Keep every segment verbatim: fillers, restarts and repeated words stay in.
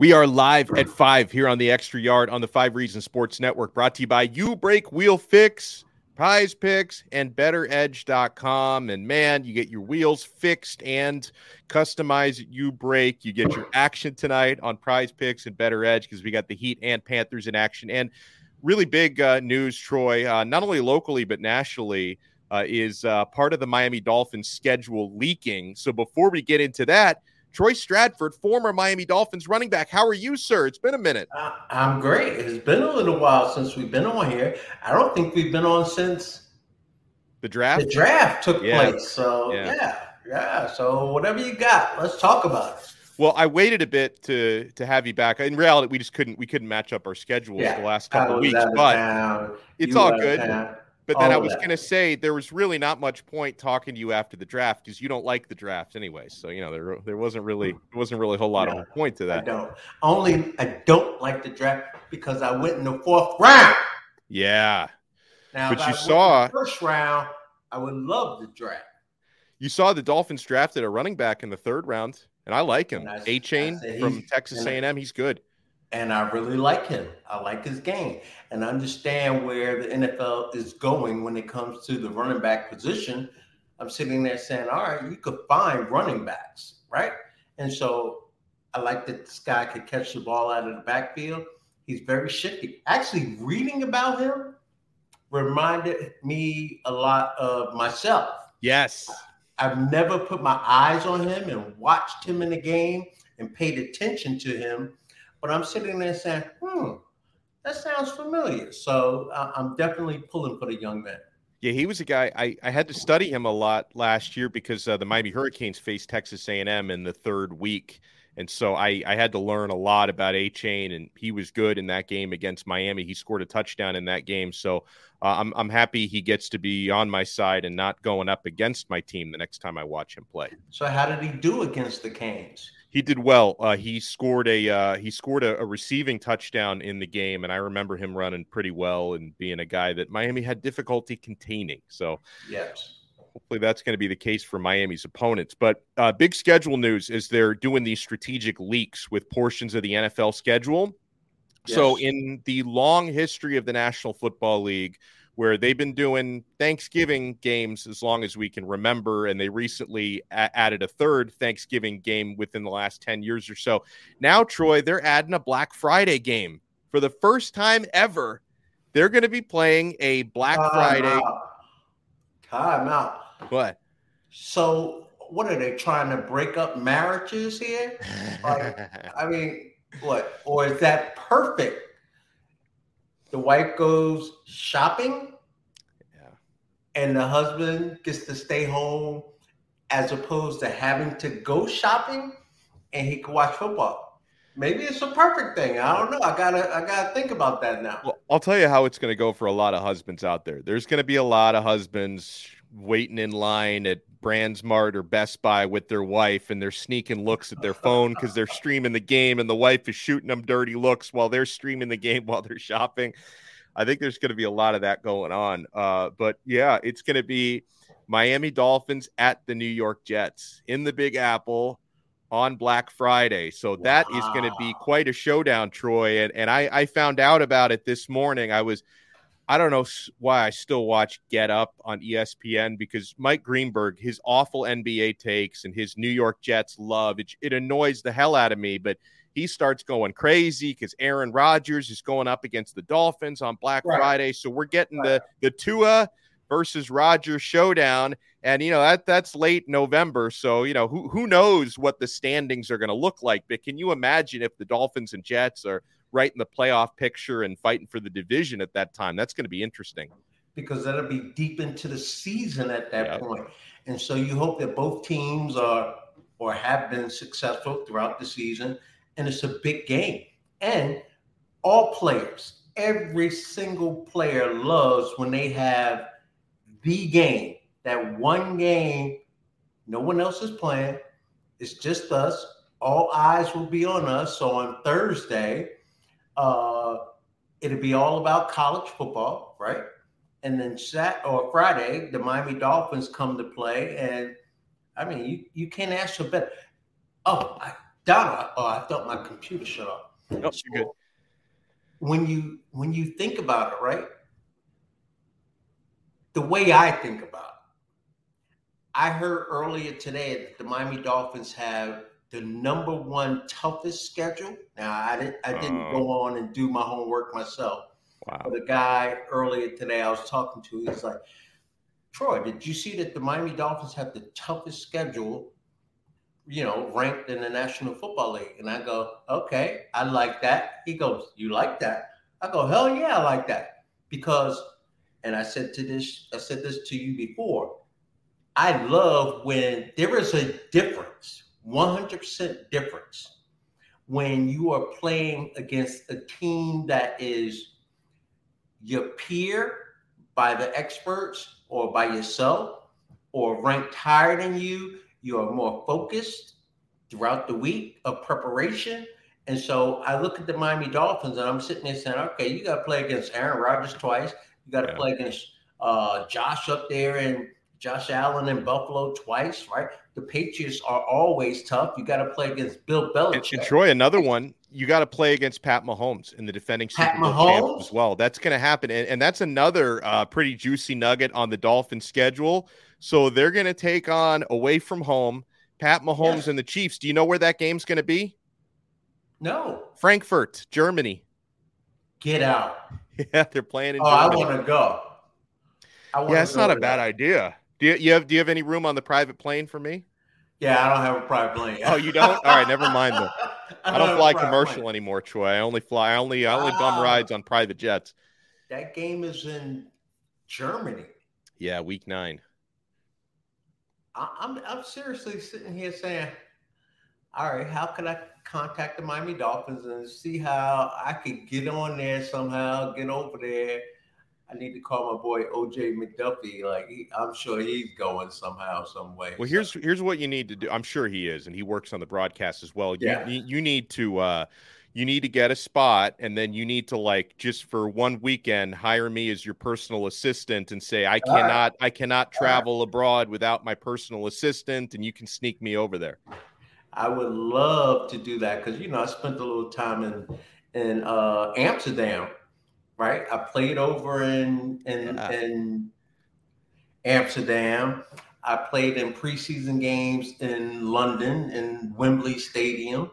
We are live at five here on the Extra Yard on the Five Reasons Sports Network, brought to you by You Break Wheel Fix, Prize Picks, and Better Edge dot com. And man, you get your wheels fixed and customized at You Break. You get your action tonight on Prize Picks and Better Edge because we got the Heat and Panthers in action. And really big uh, news, Troy, uh, not only locally but nationally, uh, is uh, part of the Miami Dolphins schedule leaking. So before we get into that, Troy Stradford, former Miami Dolphins running back. How are you, sir? It's been a minute. Uh, I'm great. It's been a little while since we've been on here. I don't think we've been on since the draft. The draft took yeah. place. So, yeah. yeah, yeah. So whatever you got, let's talk about it. Well, I waited a bit to to have you back. In reality, we just couldn't we couldn't match up our schedules yeah. the last couple of weeks, but town. it's you all good. Town. But then all I was going to say there was really not much point talking to you after the draft because you don't like the draft anyway. So, you know, there there wasn't really there wasn't really a whole lot no, of point to that. I don't. Only I don't like the draft because I went in the fourth round. Yeah. Now, but if you I saw the first round, I would love the draft. You saw the Dolphins drafted a running back in the third round, and I like him. I, Achane I from Texas A and M. He's good. And I really like him. I like his game and understand where the N F L is going when it comes to the running back position. I'm sitting there saying, all right, you could find running backs, right? And so I like that this guy could catch the ball out of the backfield. He's very shifty. Actually, reading about him reminded me a lot of myself. Yes. I've never put my eyes on him and watched him in the game and paid attention to him. But I'm sitting there saying, hmm, that sounds familiar. So uh, I'm definitely pulling for the young man. Yeah, he was a guy, I, I had to study him a lot last year because uh, the Miami Hurricanes faced Texas A and M in the third week. And so I, I had to learn a lot about Achane, and he was good in that game against Miami. He scored a touchdown in that game. So uh, I'm I'm happy he gets to be on my side and not going up against my team the next time I watch him play. So how did he do against the Canes? He did well. Uh, he scored a uh, he scored a, a receiving touchdown in the game, and I remember him running pretty well and being a guy that Miami had difficulty containing. So yes, hopefully that's going to be the case for Miami's opponents. But uh, big schedule news is they're doing these strategic leaks with portions of the N F L schedule. Yes. So in the long history of the National Football League, where they've been doing Thanksgiving games as long as we can remember, and they recently a- added a third Thanksgiving game within the last ten years or so. Now, Troy, they're adding a Black Friday game. For the first time ever, they're going to be playing a Black Time Friday. Out. Time out. What? So what are they, trying to break up marriages here? Like, I mean, what? Or is that perfect? The wife goes shopping, yeah, and the husband gets to stay home as opposed to having to go shopping, and he can watch football. Maybe it's a perfect thing. I don't know. I gotta, I gotta think about that now. Well, I'll tell you how it's going to go for a lot of husbands out there. There's going to be a lot of husbands waiting in line at BrandSmart or Best Buy with their wife, and they're sneaking looks at their phone because they're streaming the game, and the wife is shooting them dirty looks while they're streaming the game while they're shopping. I think there's going to be a lot of that going on. Uh, but yeah, it's going to be Miami Dolphins at the New York Jets in the Big Apple on Black Friday. So that wow. is going to be quite a showdown, Troy. And, and I, I found out about it this morning. I was I don't know why I still watch Get Up on E S P N because Mike Greenberg, his awful N B A takes and his New York Jets love, it, it annoys the hell out of me. But he starts going crazy because Aaron Rodgers is going up against the Dolphins on Black right. Friday. So we're getting right. the the Tua versus Rodgers showdown. And, you know, that that's late November. So, you know, who who knows what the standings are going to look like. But can you imagine if the Dolphins and Jets are right in the playoff picture and fighting for the division at that time? That's going to be interesting. Because that'll be deep into the season at that yep. point. And so you hope that both teams are or have been successful throughout the season. And it's a big game. And all players, every single player loves when they have the game, that one game, no one else is playing. It's just us. All eyes will be on us. So on Thursday, uh, it'll be all about college football, right? And then Sat or Friday, the Miami Dolphins come to play. And I mean, you, you can't ask for better. Oh, I, Donna, oh, I thought my computer shut off. No, so you're good. When you when you think about it, right? The way I think about it, I heard earlier today that the Miami Dolphins have the number one toughest schedule. Now, I didn't I didn't oh. go on and do my homework myself. Wow. But a guy earlier today I was talking to, he's like, Troy, did you see that the Miami Dolphins have the toughest schedule, you know, ranked in the National Football League? And I go, okay, I like that. He goes, you like that? I go, hell yeah, I like that. Because, and I said to this, I said this to you before, I love when there is a difference, one hundred percent difference, when you are playing against a team that is your peer by the experts or by yourself or ranked higher than you. You are more focused throughout the week of preparation. And so I look at the Miami Dolphins and I'm sitting there saying, okay, you got to play against Aaron Rodgers twice. You got to yeah. play against uh, Josh up there and Josh Allen in Buffalo twice, right? The Patriots are always tough. You got to play against Bill Belichick. And Troy, another one. You got to play against Pat Mahomes in the defending Super Bowl champ as well. That's going to happen. And, and that's another uh, pretty juicy nugget on the Dolphins schedule. So they're going to take on away from home, Pat Mahomes yes. and the Chiefs. Do you know where that game's going to be? No. Frankfurt, Germany. Get out. Yeah, they're playing in oh, Germany. Oh, I want to go. I wanna yeah, it's not a bad that. idea. Do you, you have Do you have any room on the private plane for me? Yeah, I don't have a private plane. Oh, you don't? All right, never mind then. I don't, I don't fly commercial plane. anymore, Troy. I only fly. I only. I only wow. bum rides on private jets. That game is in Germany. Yeah, week nine. I, I'm. I'm seriously sitting here saying, all right, how can I contact the Miami Dolphins and see how I can get on there somehow, get over there? I need to call my boy O J McDuffie. Like he, I'm sure he's going somehow, some way. Well, here's so. here's what you need to do. I'm sure he is, and he works on the broadcast as well. You, yeah. you, you need to uh, you need to get a spot, and then you need to like just for one weekend hire me as your personal assistant, and say I All cannot right. I cannot travel right. abroad without my personal assistant, and you can sneak me over there. I would love to do that because you know I spent a little time in in uh, Amsterdam. Right, I played over in in, yeah. in Amsterdam. I played in preseason games in London in Wembley Stadium.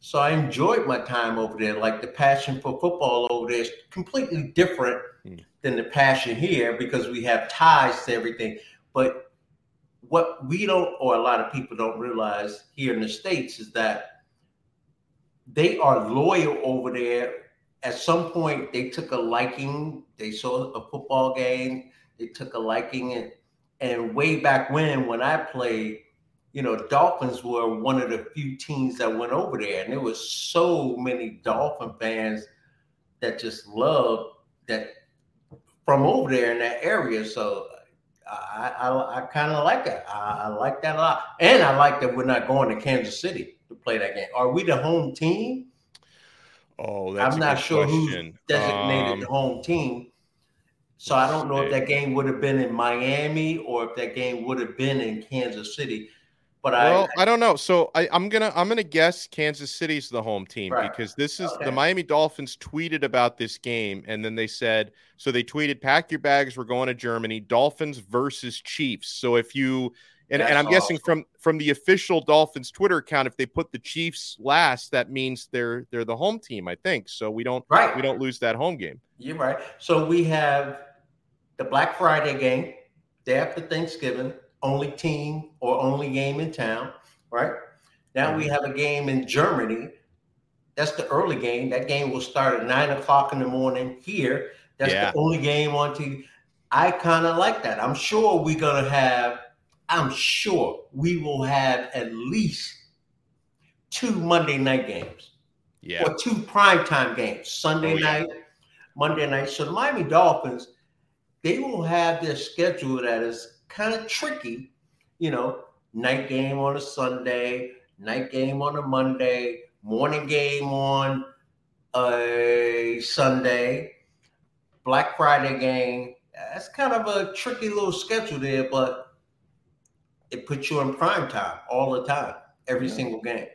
So I enjoyed my time over there. Like the passion for football over there is completely different mm. than the passion here because we have ties to everything. But what we don't, or a lot of people don't realize here in the States, is that they are loyal over there. At some point, they took a liking. They saw a football game. They took a liking. And, and way back when, when I played, you know, Dolphins were one of the few teams that went over there. And there were so many Dolphin fans that just loved that from over there in that area. So I I, I kind of like that. I, I like that a lot. And I like that we're not going to Kansas City to play that game. Are we the home team? Oh, that's I'm not sure who designated um, the home team. So I don't know if that game would have been in Miami or if that game would have been in Kansas City. But well, I, I don't know. So I, I'm gonna I'm gonna guess Kansas City's the home team right. because this is okay. the Miami Dolphins tweeted about this game and then they said so they tweeted pack your bags, we're going to Germany, Dolphins versus Chiefs. So if you And, and I'm awesome. guessing from, from the official Dolphins Twitter account, if they put the Chiefs last, that means they're they're the home team, I think. So we don't right. we don't lose that home game. You're right. So we have the Black Friday game, day after Thanksgiving, only team or only game in town, right? Now mm-hmm. we have a game in Germany. That's the early game. That game will start at nine o'clock in the morning here. That's yeah. the only game on T V. I kind of like that. I'm sure we're going to have I'm sure we will have at least two Monday night games. Yeah. Or two primetime games, Sunday oh, yeah. night, Monday night. So the Miami Dolphins, they will have their schedule that is kind of tricky. You know, night game on a Sunday, night game on a Monday, morning game on a Sunday, Black Friday game. That's kind of a tricky little schedule there, but it puts you in prime time all the time, every yeah. single game.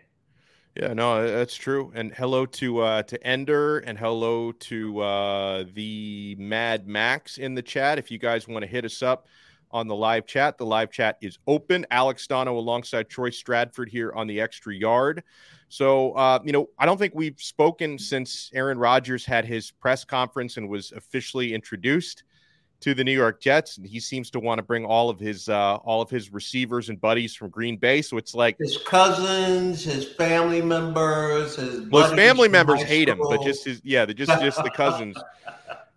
Yeah, no, that's true. And hello to uh, to Ender, and hello to uh, the Mad Max in the chat. If you guys want to hit us up on the live chat, the live chat is open. Alex Donno alongside Troy Stradford here on the Extra Yard. So, uh, you know, I don't think we've spoken since Aaron Rodgers had his press conference and was officially introduced to the New York Jets, and he seems to want to bring all of his uh, all of his receivers and buddies from Green Bay. So it's like his cousins, his family members, his well, his family members hate him, but just his yeah, the, just just the cousins.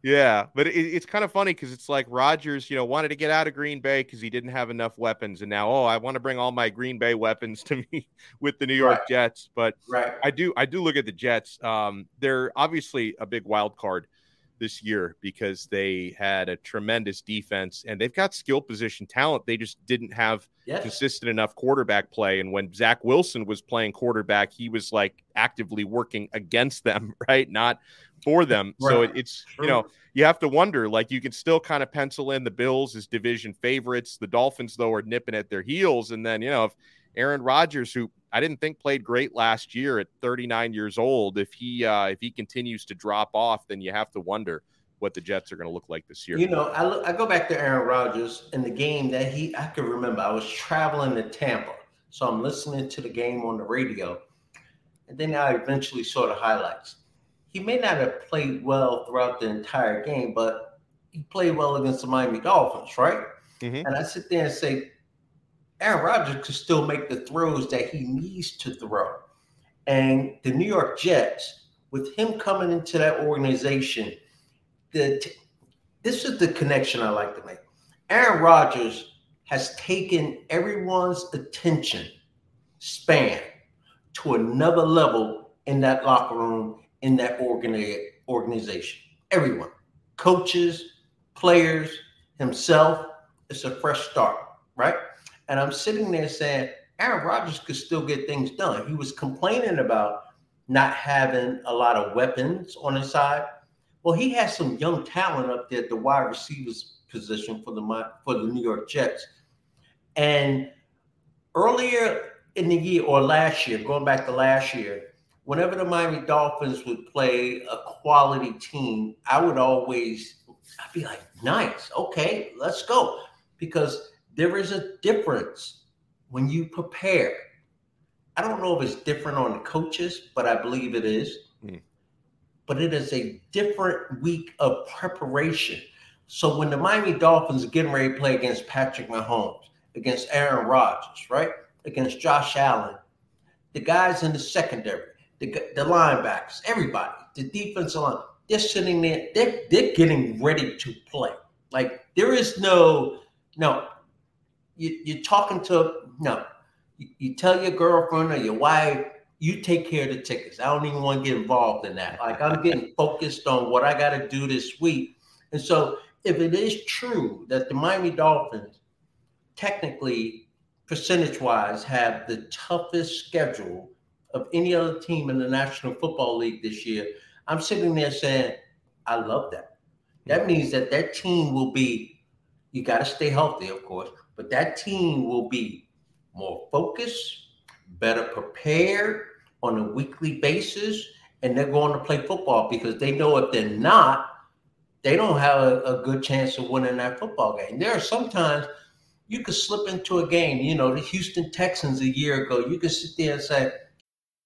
Yeah, but it, it's kind of funny because it's like Rodgers, you know, wanted to get out of Green Bay because he didn't have enough weapons, and now oh, I want to bring all my Green Bay weapons to me with the New York right. Jets. But right. I do I do look at the Jets. Um, they're obviously a big wild card this year because they had a tremendous defense and they've got skill position talent. They just didn't have yes. consistent enough quarterback play. And when Zach Wilson was playing quarterback, he was like actively working against them, right? Not for them. Right. So it, it's, True. you know, you have to wonder, like you can still kind of pencil in the Bills as division favorites. The Dolphins though are nipping at their heels. And then, you know, if Aaron Rodgers, who I didn't think played great last year at thirty-nine years old, if he uh, if he continues to drop off, then you have to wonder what the Jets are going to look like this year. You know, I, look, I go back to Aaron Rodgers in the game that he I can remember. I was traveling to Tampa, so I'm listening to the game on the radio, and then I eventually saw the highlights. He may not have played well throughout the entire game, but he played well against the Miami Dolphins, right? Mm-hmm. And I sit there and say, Aaron Rodgers could still make the throws that he needs to throw. And the New York Jets, with him coming into that organization, the t- this is the connection I like to make. Aaron Rodgers has taken everyone's attention span to another level in that locker room, in that organi- organization. Everyone, coaches, players, himself, it's a fresh start, right? And I'm sitting there saying, Aaron Rodgers could still get things done. He was complaining about not having a lot of weapons on his side. Well, he has some young talent up there at the wide receivers position for the for the New York Jets. And earlier in the year or last year, going back to last year, whenever the Miami Dolphins would play a quality team, I would always I'd be like, nice, okay, let's go. Because there is a difference when you prepare. I don't know if it's different on the coaches, but I believe it is. Mm. But it is a different week of preparation. So when the Miami Dolphins are getting ready to play against Patrick Mahomes, against Aaron Rodgers, right? Against Josh Allen, the guys in the secondary, the, the linebackers, everybody, the defensive line, they're sitting there, they're, they're getting ready to play. Like there is no, no, You, you're talking to, no, you, you tell your girlfriend or your wife, you take care of the tickets. I don't even want to get involved in that. Like I'm getting focused on what I got to do this week. And so if it is true that the Miami Dolphins technically percentage-wise have the toughest schedule of any other team in the National Football League this year, I'm sitting there saying, I love that. That means that that team will be, you got to stay healthy, of course, but that team will be more focused, better prepared on a weekly basis, and they're going to play football because they know if they're not, they don't have a, a good chance of winning that football game. There are sometimes you could slip into a game, you know, the Houston Texans a year ago. You could sit there and say,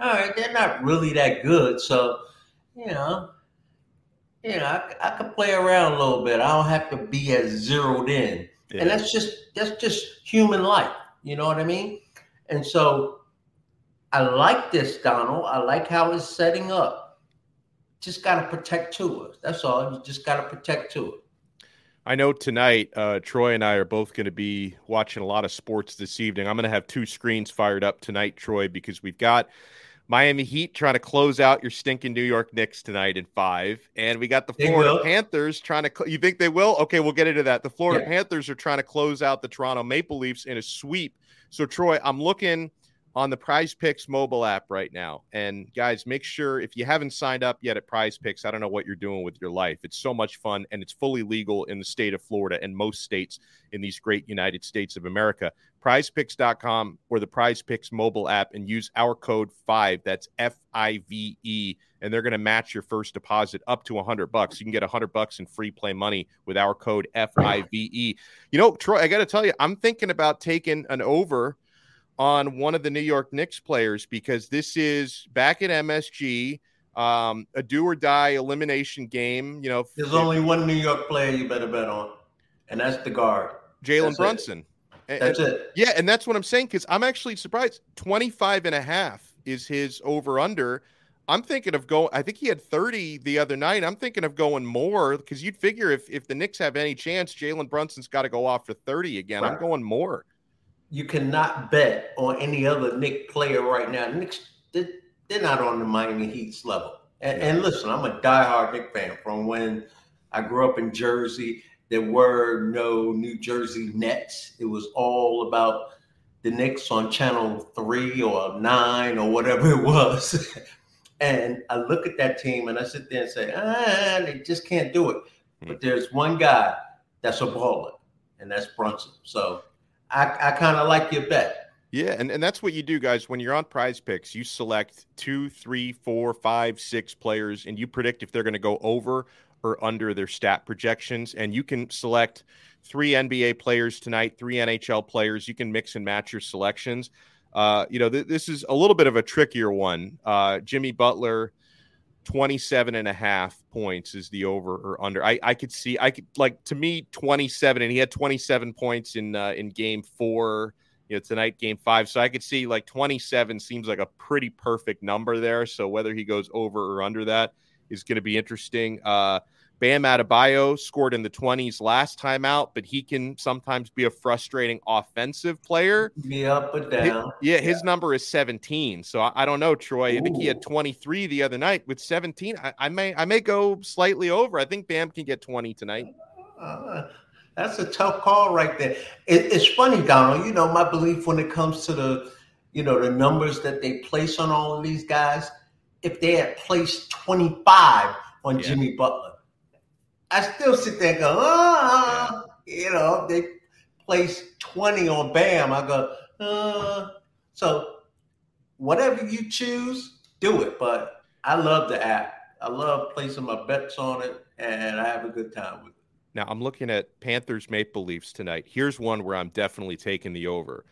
All right, they're not really that good, so you know, you know, I, I could play around a little bit. I don't have to be as zeroed in, yeah. and that's just that's just human life. You know what I mean? And so, I like this, Donald. I like how it's setting up. Just gotta protect Tua. That's all. You just gotta protect Tua. I know tonight, uh, Troy and I are both going to be watching a lot of sports this evening. I'm going to have two screens fired up tonight, Troy, because we've got Miami Heat trying to close out your stinking New York Knicks tonight in five. And we got the they Florida will. Panthers trying to cl- – you think they will? Okay, we'll get into that. The Florida yeah. Panthers are trying to close out the Toronto Maple Leafs in a sweep. So, Troy, I'm looking on the Prize Picks mobile app right now. And, guys, make sure if you haven't signed up yet at Prize Picks, I don't know what you're doing with your life. It's so much fun, and it's fully legal in the state of Florida and most states in these great United States of America. prize picks dot com or the Prize Picks mobile app and use our code five. That's F I V E. And they're going to match your first deposit up to one hundred bucks. You can get one hundred bucks in free play money with our code F I V E. You know, Troy, I got to tell you, I'm thinking about taking an over on one of the New York Knicks players, because this is back at M S G, um, a do or die elimination game. You know, there's only one New York player you better bet on, and that's the guard, Jalen Brunson. It. That's and, it. Yeah, and that's what I'm saying, because I'm actually surprised. twenty-five and a half is his over under. I'm thinking of going, I think he had thirty the other night. I'm thinking of going more, because you'd figure if, if the Knicks have any chance, Jalen Brunson's got to go off for thirty again. Wow. I'm going more. You cannot bet on any other Knicks player right now. Knicks, they're not on the Miami Heat's level. And, and listen, I'm a diehard Knicks fan from when I grew up in Jersey. There were no New Jersey Nets. It was all about the Knicks on Channel three or nine or whatever it was. And I look at that team and I sit there and say, ah, they just can't do it. But there's one guy that's a baller, and that's Brunson. So I, I kind of like your bet. Yeah, and, and that's what you do, guys. When you're on Prize Picks, you select two, three, four, five, six players, and you predict if they're going to go over or under their stat projections. And you can select three N B A players tonight, three N H L players. You can mix and match your selections. Uh, you know, th- this is a little bit of a trickier one. Uh, Jimmy Butler, twenty-seven and a half points is the over or under. I, I could see, I could like to me twenty-seven, and he had twenty-seven points in, uh, in game four, you know, tonight, game five. So I could see like twenty-seven seems like a pretty perfect number there. So whether he goes over or under that is going to be interesting. Uh, Bam Adebayo scored in the twenties last time out, but he can sometimes be a frustrating offensive player. Be up and down. His, yeah, his yeah. number is seventeen. So I, I don't know, Troy. Ooh. I think he had twenty-three the other night. With seventeen, I, I may I may go slightly over. I think Bam can get twenty tonight. Uh, that's a tough call right there. It, it's funny, Donald. You know, my belief when it comes to the, you know, the numbers that they place on all of these guys, if they had placed twenty-five on yeah. Jimmy Butler, I still sit there and go, oh, yeah. you know, they place twenty on Bam. I go, uh. So whatever you choose, do it. But I love the app. I love placing my bets on it, and I have a good time with it. Now, I'm looking at Panthers Maple Leafs tonight. Here's one where I'm definitely taking the over.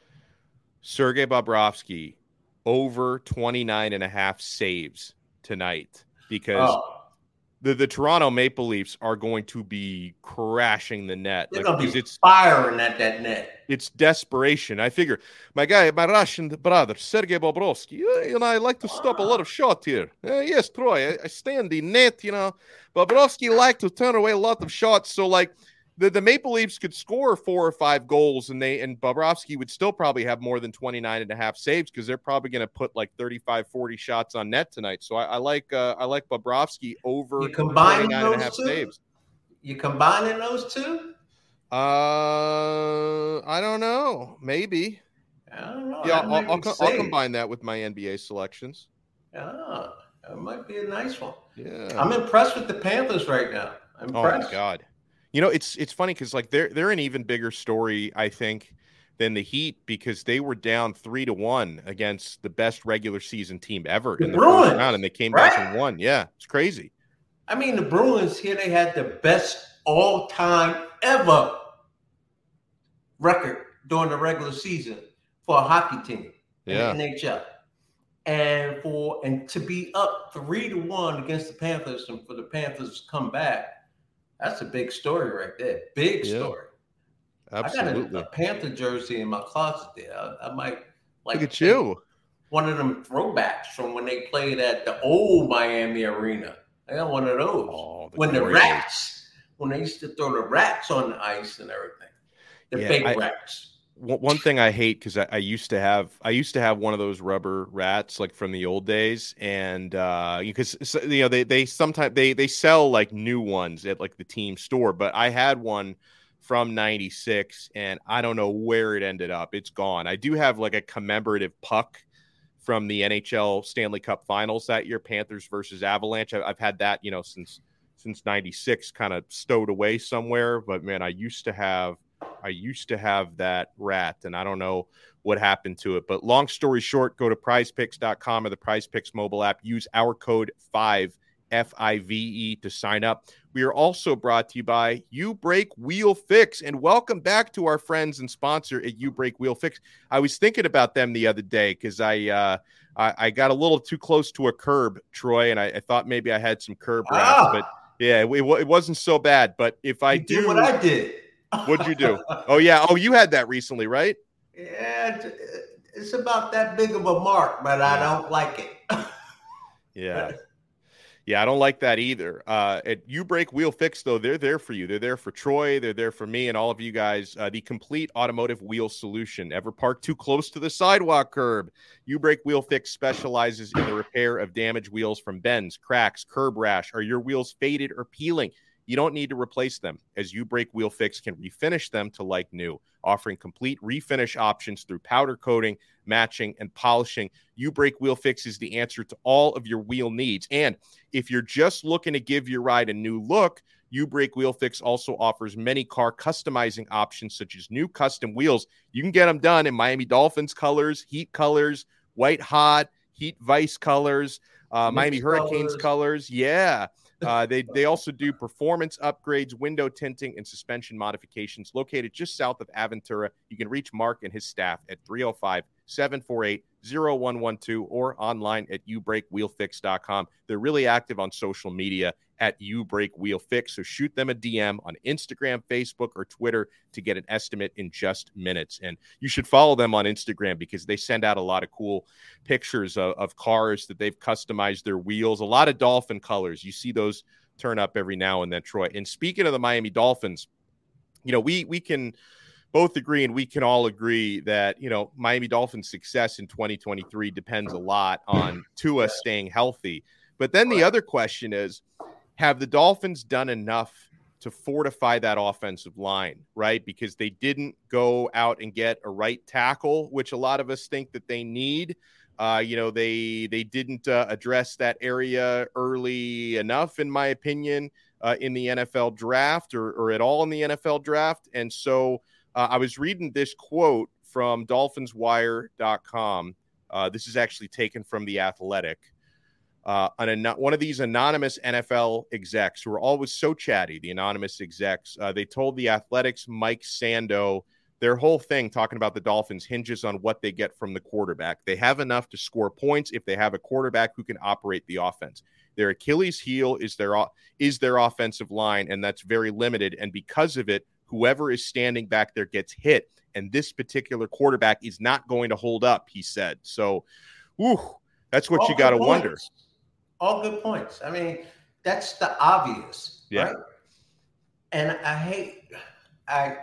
Sergey Bobrovsky, over twenty-nine and a half saves tonight, because oh. – The the Toronto Maple Leafs are going to be crashing the net. They're like, going to be it's, firing at that net. It's desperation. I figure my guy, my Russian brother, Sergey Bobrovsky, you know, I like to stop a lot of shots here. Uh, yes, Troy, I, I stand the net, you know. Bobrovsky liked to turn away a lot of shots. So, like, the, the Maple Leafs could score four or five goals, and they and Bobrovsky would still probably have more than twenty-nine and a half saves because they're probably going to put, like, thirty-five, forty shots on net tonight. So I, I like uh, I like Bobrovsky over twenty-nine and a half two? Saves. You combining those two? Uh, I don't know. Maybe. I don't know. Yeah, I'll, I'll, com- I'll combine that with my N B A selections. Yeah, that might be a nice one. Yeah, I'm impressed with the Panthers right now. I'm impressed. Oh, my God. You know, it's it's funny because, like, they're, they're an even bigger story, I think, than the Heat because they were down three to one against the best regular season team ever the in the Bruins, first round, and they came right? back and won. Yeah, it's crazy. I mean, the Bruins here, they had the best all-time ever record during the regular season for a hockey team yeah. in the N H L. And for and to be up three to one against the Panthers and for the Panthers to come back, that's a big story right there. Big yeah. story. Absolutely. I got a, a Panther jersey in my closet there. I, I might like Look at you. One of them throwbacks from when they played at the old Miami Arena. I got one of those. Oh, the when the rats, when they used to throw the rats on the ice and everything. The yeah, fake I, rats. One thing I hate because I, I used to have I used to have one of those rubber rats like from the old days, and uh, because you know they they sometimes they they sell like new ones at like the team store, but I had one from ninety-six, and I don't know where it ended up. It's gone. I do have like a commemorative puck from the N H L Stanley Cup Finals that year, Panthers versus Avalanche. I, I've had that you know since since ninety-six, kind of stowed away somewhere. But man, I used to have. I used to have that rat, and I don't know what happened to it. But long story short, go to prize picks dot com or the Prize Picks mobile app. Use our code five, F I V E, to sign up. We are also brought to you by You Break Wheel Fix. And welcome back to our friends and sponsor at You Break Wheel Fix. I was thinking about them the other day because I, uh, I I got a little too close to a curb, Troy, and I, I thought maybe I had some curb ah. rats. But, yeah, it, it wasn't so bad. But if I you do – did what I did. What'd you do? Oh, yeah. Oh, you had that recently, right? Yeah. It's about that big of a mark, but I don't like it. yeah. Yeah. I don't like that either. Uh, at You Break Wheel Fix, though, they're there for you. They're there for Troy. They're there for me and all of you guys. Uh, the complete automotive wheel solution. Ever parked too close to the sidewalk curb? You Break Wheel Fix specializes in the repair of damaged wheels from bends, cracks, curb rash. Are your wheels faded or peeling? You don't need to replace them, as You Break Wheel Fix can refinish them to like new, offering complete refinish options through powder coating, matching, and polishing. You Break Wheel Fix is the answer to all of your wheel needs. And if you're just looking to give your ride a new look, You Break Wheel Fix also offers many car customizing options, such as new custom wheels. You can get them done in Miami Dolphins colors, Heat colors, White Hot, Heat Vice colors, uh, Miami Hurricanes colors. Yeah. Uh, they they also do performance upgrades, window tinting, and suspension modifications. Located just south of Aventura, you can reach Mark and his staff at three oh five, seven four eight, oh one one two or online at you break wheel fix dot com. They're really active on social media at YouBreakWheelFix, so shoot them a D M on Instagram, Facebook, or Twitter to get an estimate in just minutes. And you should follow them on Instagram because they send out a lot of cool pictures of, of cars that they've customized their wheels, a lot of dolphin colors. You see those turn up every now and then, Troy. And speaking of the Miami Dolphins, you know, we we can both agree and we can all agree that, you know, Miami Dolphins' success in twenty twenty-three depends a lot on Tua staying healthy. But then the other question is, have the Dolphins done enough to fortify that offensive line, right? Because they didn't go out and get a right tackle, which a lot of us think that they need. Uh, you know, they they didn't uh, address that area early enough, in my opinion, uh, in the N F L draft or, or at all in the N F L draft. And so uh, I was reading this quote from Dolphins Wire dot com. Uh, this is actually taken from The Athletic. Uh, an, one of these anonymous N F L execs who were always so chatty, the anonymous execs, uh, they told The Athletic's Mike Sando their whole thing talking about the Dolphins hinges on what they get from the quarterback. They have enough to score points if they have a quarterback who can operate the offense. Their Achilles heel is their, is their offensive line, and that's very limited. And because of it, whoever is standing back there gets hit. And this particular quarterback is not going to hold up, he said. So, whew, that's what all you got to wonder. All good points. I mean, that's the obvious, yeah. right? And I hate, I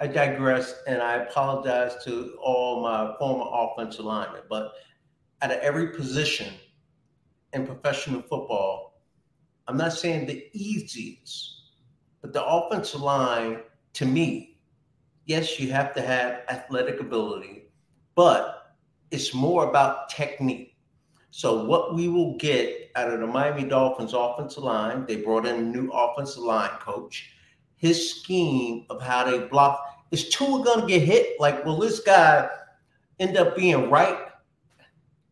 I digress, and I apologize to all my former offensive linemen, but out of every position in professional football, I'm not saying the easiest, but the offensive line, to me, yes, you have to have athletic ability, but it's more about technique. So what we will get out of the Miami Dolphins offensive line, they brought in a new offensive line coach. His scheme of how they block, is Tua going to get hit? Like, will this guy end up being right?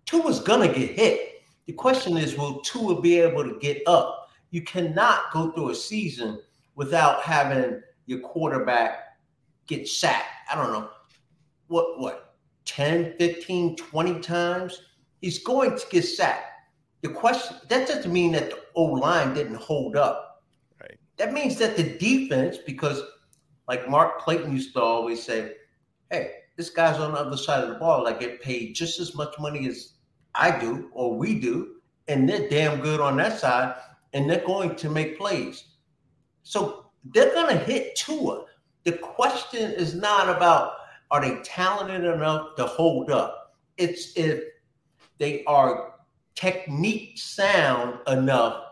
Tua's going to get hit. The question is, will Tua be able to get up? You cannot go through a season without having your quarterback get sacked. I don't know, what, what, ten, fifteen, twenty times? He's going to get sacked. The question, that doesn't mean that the O-line didn't hold up. Right. That means that the defense, because like Mark Clayton used to always say, hey, this guy's on the other side of the ball. I get paid just as much money as I do or we do, and they're damn good on that side, and they're going to make plays. So they're going to hit Tua. The question is not about are they talented enough to hold up. It's if they are technique sound enough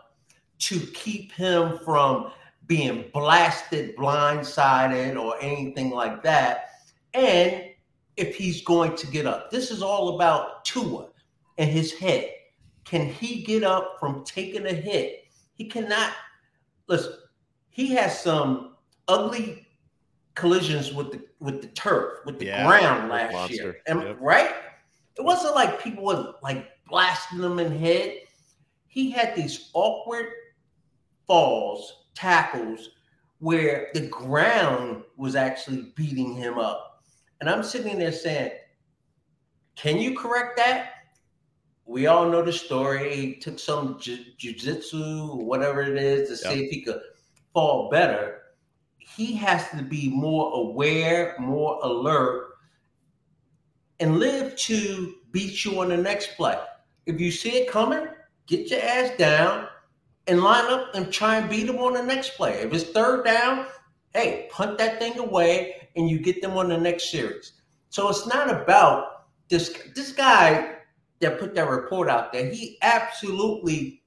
to keep him from being blasted, blindsided, or anything like that. And if he's going to get up, this is all about Tua and his head. Can he get up from taking a hit? He cannot. Listen, he has some ugly collisions with the with the turf, with the yeah, ground last monster. year, and, yep. right? It wasn't like people were like blasting him in the head. He had these awkward falls, tackles, where the ground was actually beating him up. And I'm sitting there saying, can you correct that? We all know the story. He took some ju- jiu-jitsu, whatever it is, to yep. see if he could fall better. He has to be more aware, more alert, and live to beat you on the next play. If you see it coming, get your ass down and line up and try and beat them on the next play. If it's third down, hey, punt that thing away and you get them on the next series. So it's not about this, this guy that put that report out there. He absolutely,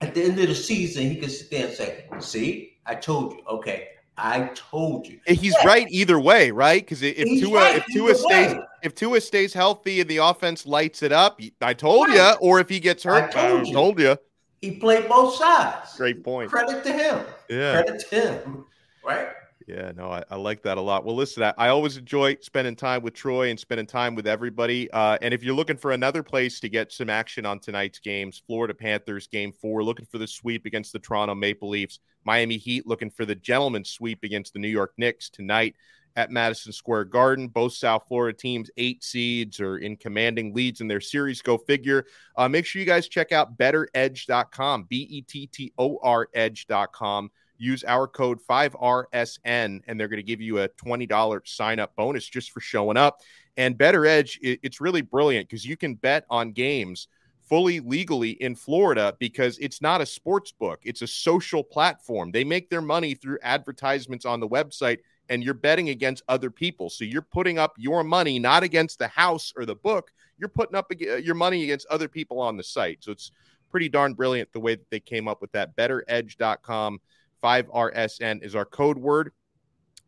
at the end of the season, he could sit there and say, see, I told you, okay. I told you. He's yeah. right either way, right? Because if He's Tua right if Tua stays way. if Tua stays healthy and the offense lights it up, I told right. you. Or if he gets hurt, I told, I told you. He played both sides. Great point. Credit to him. Yeah. Credit to him. Right. Yeah, no, I, I like that a lot. Well, listen, I, I always enjoy spending time with Troy and spending time with everybody. Uh, and if you're looking for another place to get some action on tonight's games, Florida Panthers game four, looking for the sweep against the Toronto Maple Leafs, Miami Heat looking for the gentleman's sweep against the New York Knicks tonight at Madison Square Garden. Both South Florida teams, eight seeds, are in commanding leads in their series. Go figure. Uh, make sure you guys check out better edge dot com, B E T T O R edge dot com. Use our code five R S N, and they're going to give you a twenty dollars sign-up bonus just for showing up. And Better Edge, it's really brilliant because you can bet on games fully legally in Florida because it's not a sports book. It's a social platform. They make their money through advertisements on the website, and you're betting against other people. So you're putting up your money not against the house or the book. You're putting up your money against other people on the site. So it's pretty darn brilliant the way that they came up with that. better edge dot com. five R S N is our code word.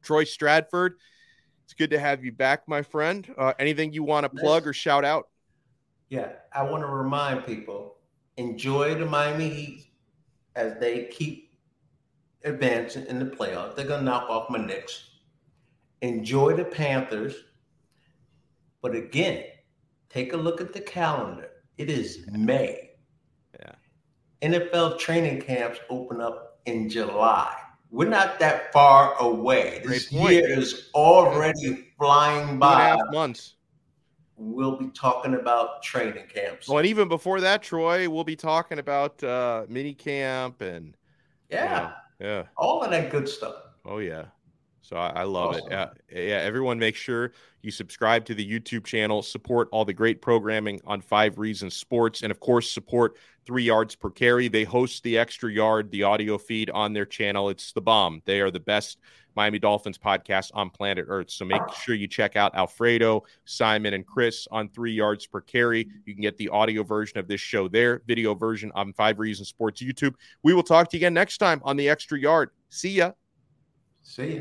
Troy Stradford, it's good to have you back, my friend. Uh, anything you want to plug or shout out? Yeah, I want to remind people, enjoy the Miami Heat as they keep advancing in the playoffs. They're going to knock off my Knicks. Enjoy the Panthers. But again, take a look at the calendar. It is May. Yeah. N F L training camps open up in July. We're not that far away. This year is already flying by. Two and a half months. We'll be talking about training camps. Well, and even before that, Troy, we'll be talking about uh, mini camp and yeah, you know, yeah, all of that good stuff. Oh yeah, So I, I love awesome. it. Uh, yeah, everyone make sure you subscribe to the YouTube channel, support all the great programming on Five Reasons Sports, and, of course, support Three Yards Per Carry. They host the Extra Yard, the audio feed on their channel. It's the bomb. They are the best Miami Dolphins podcast on planet Earth. So make sure you check out Alfredo, Simon, and Chris on Three Yards Per Carry. You can get the audio version of this show there, video version on Five Reasons Sports YouTube. We will talk to you again next time on the Extra Yard. See ya. See ya.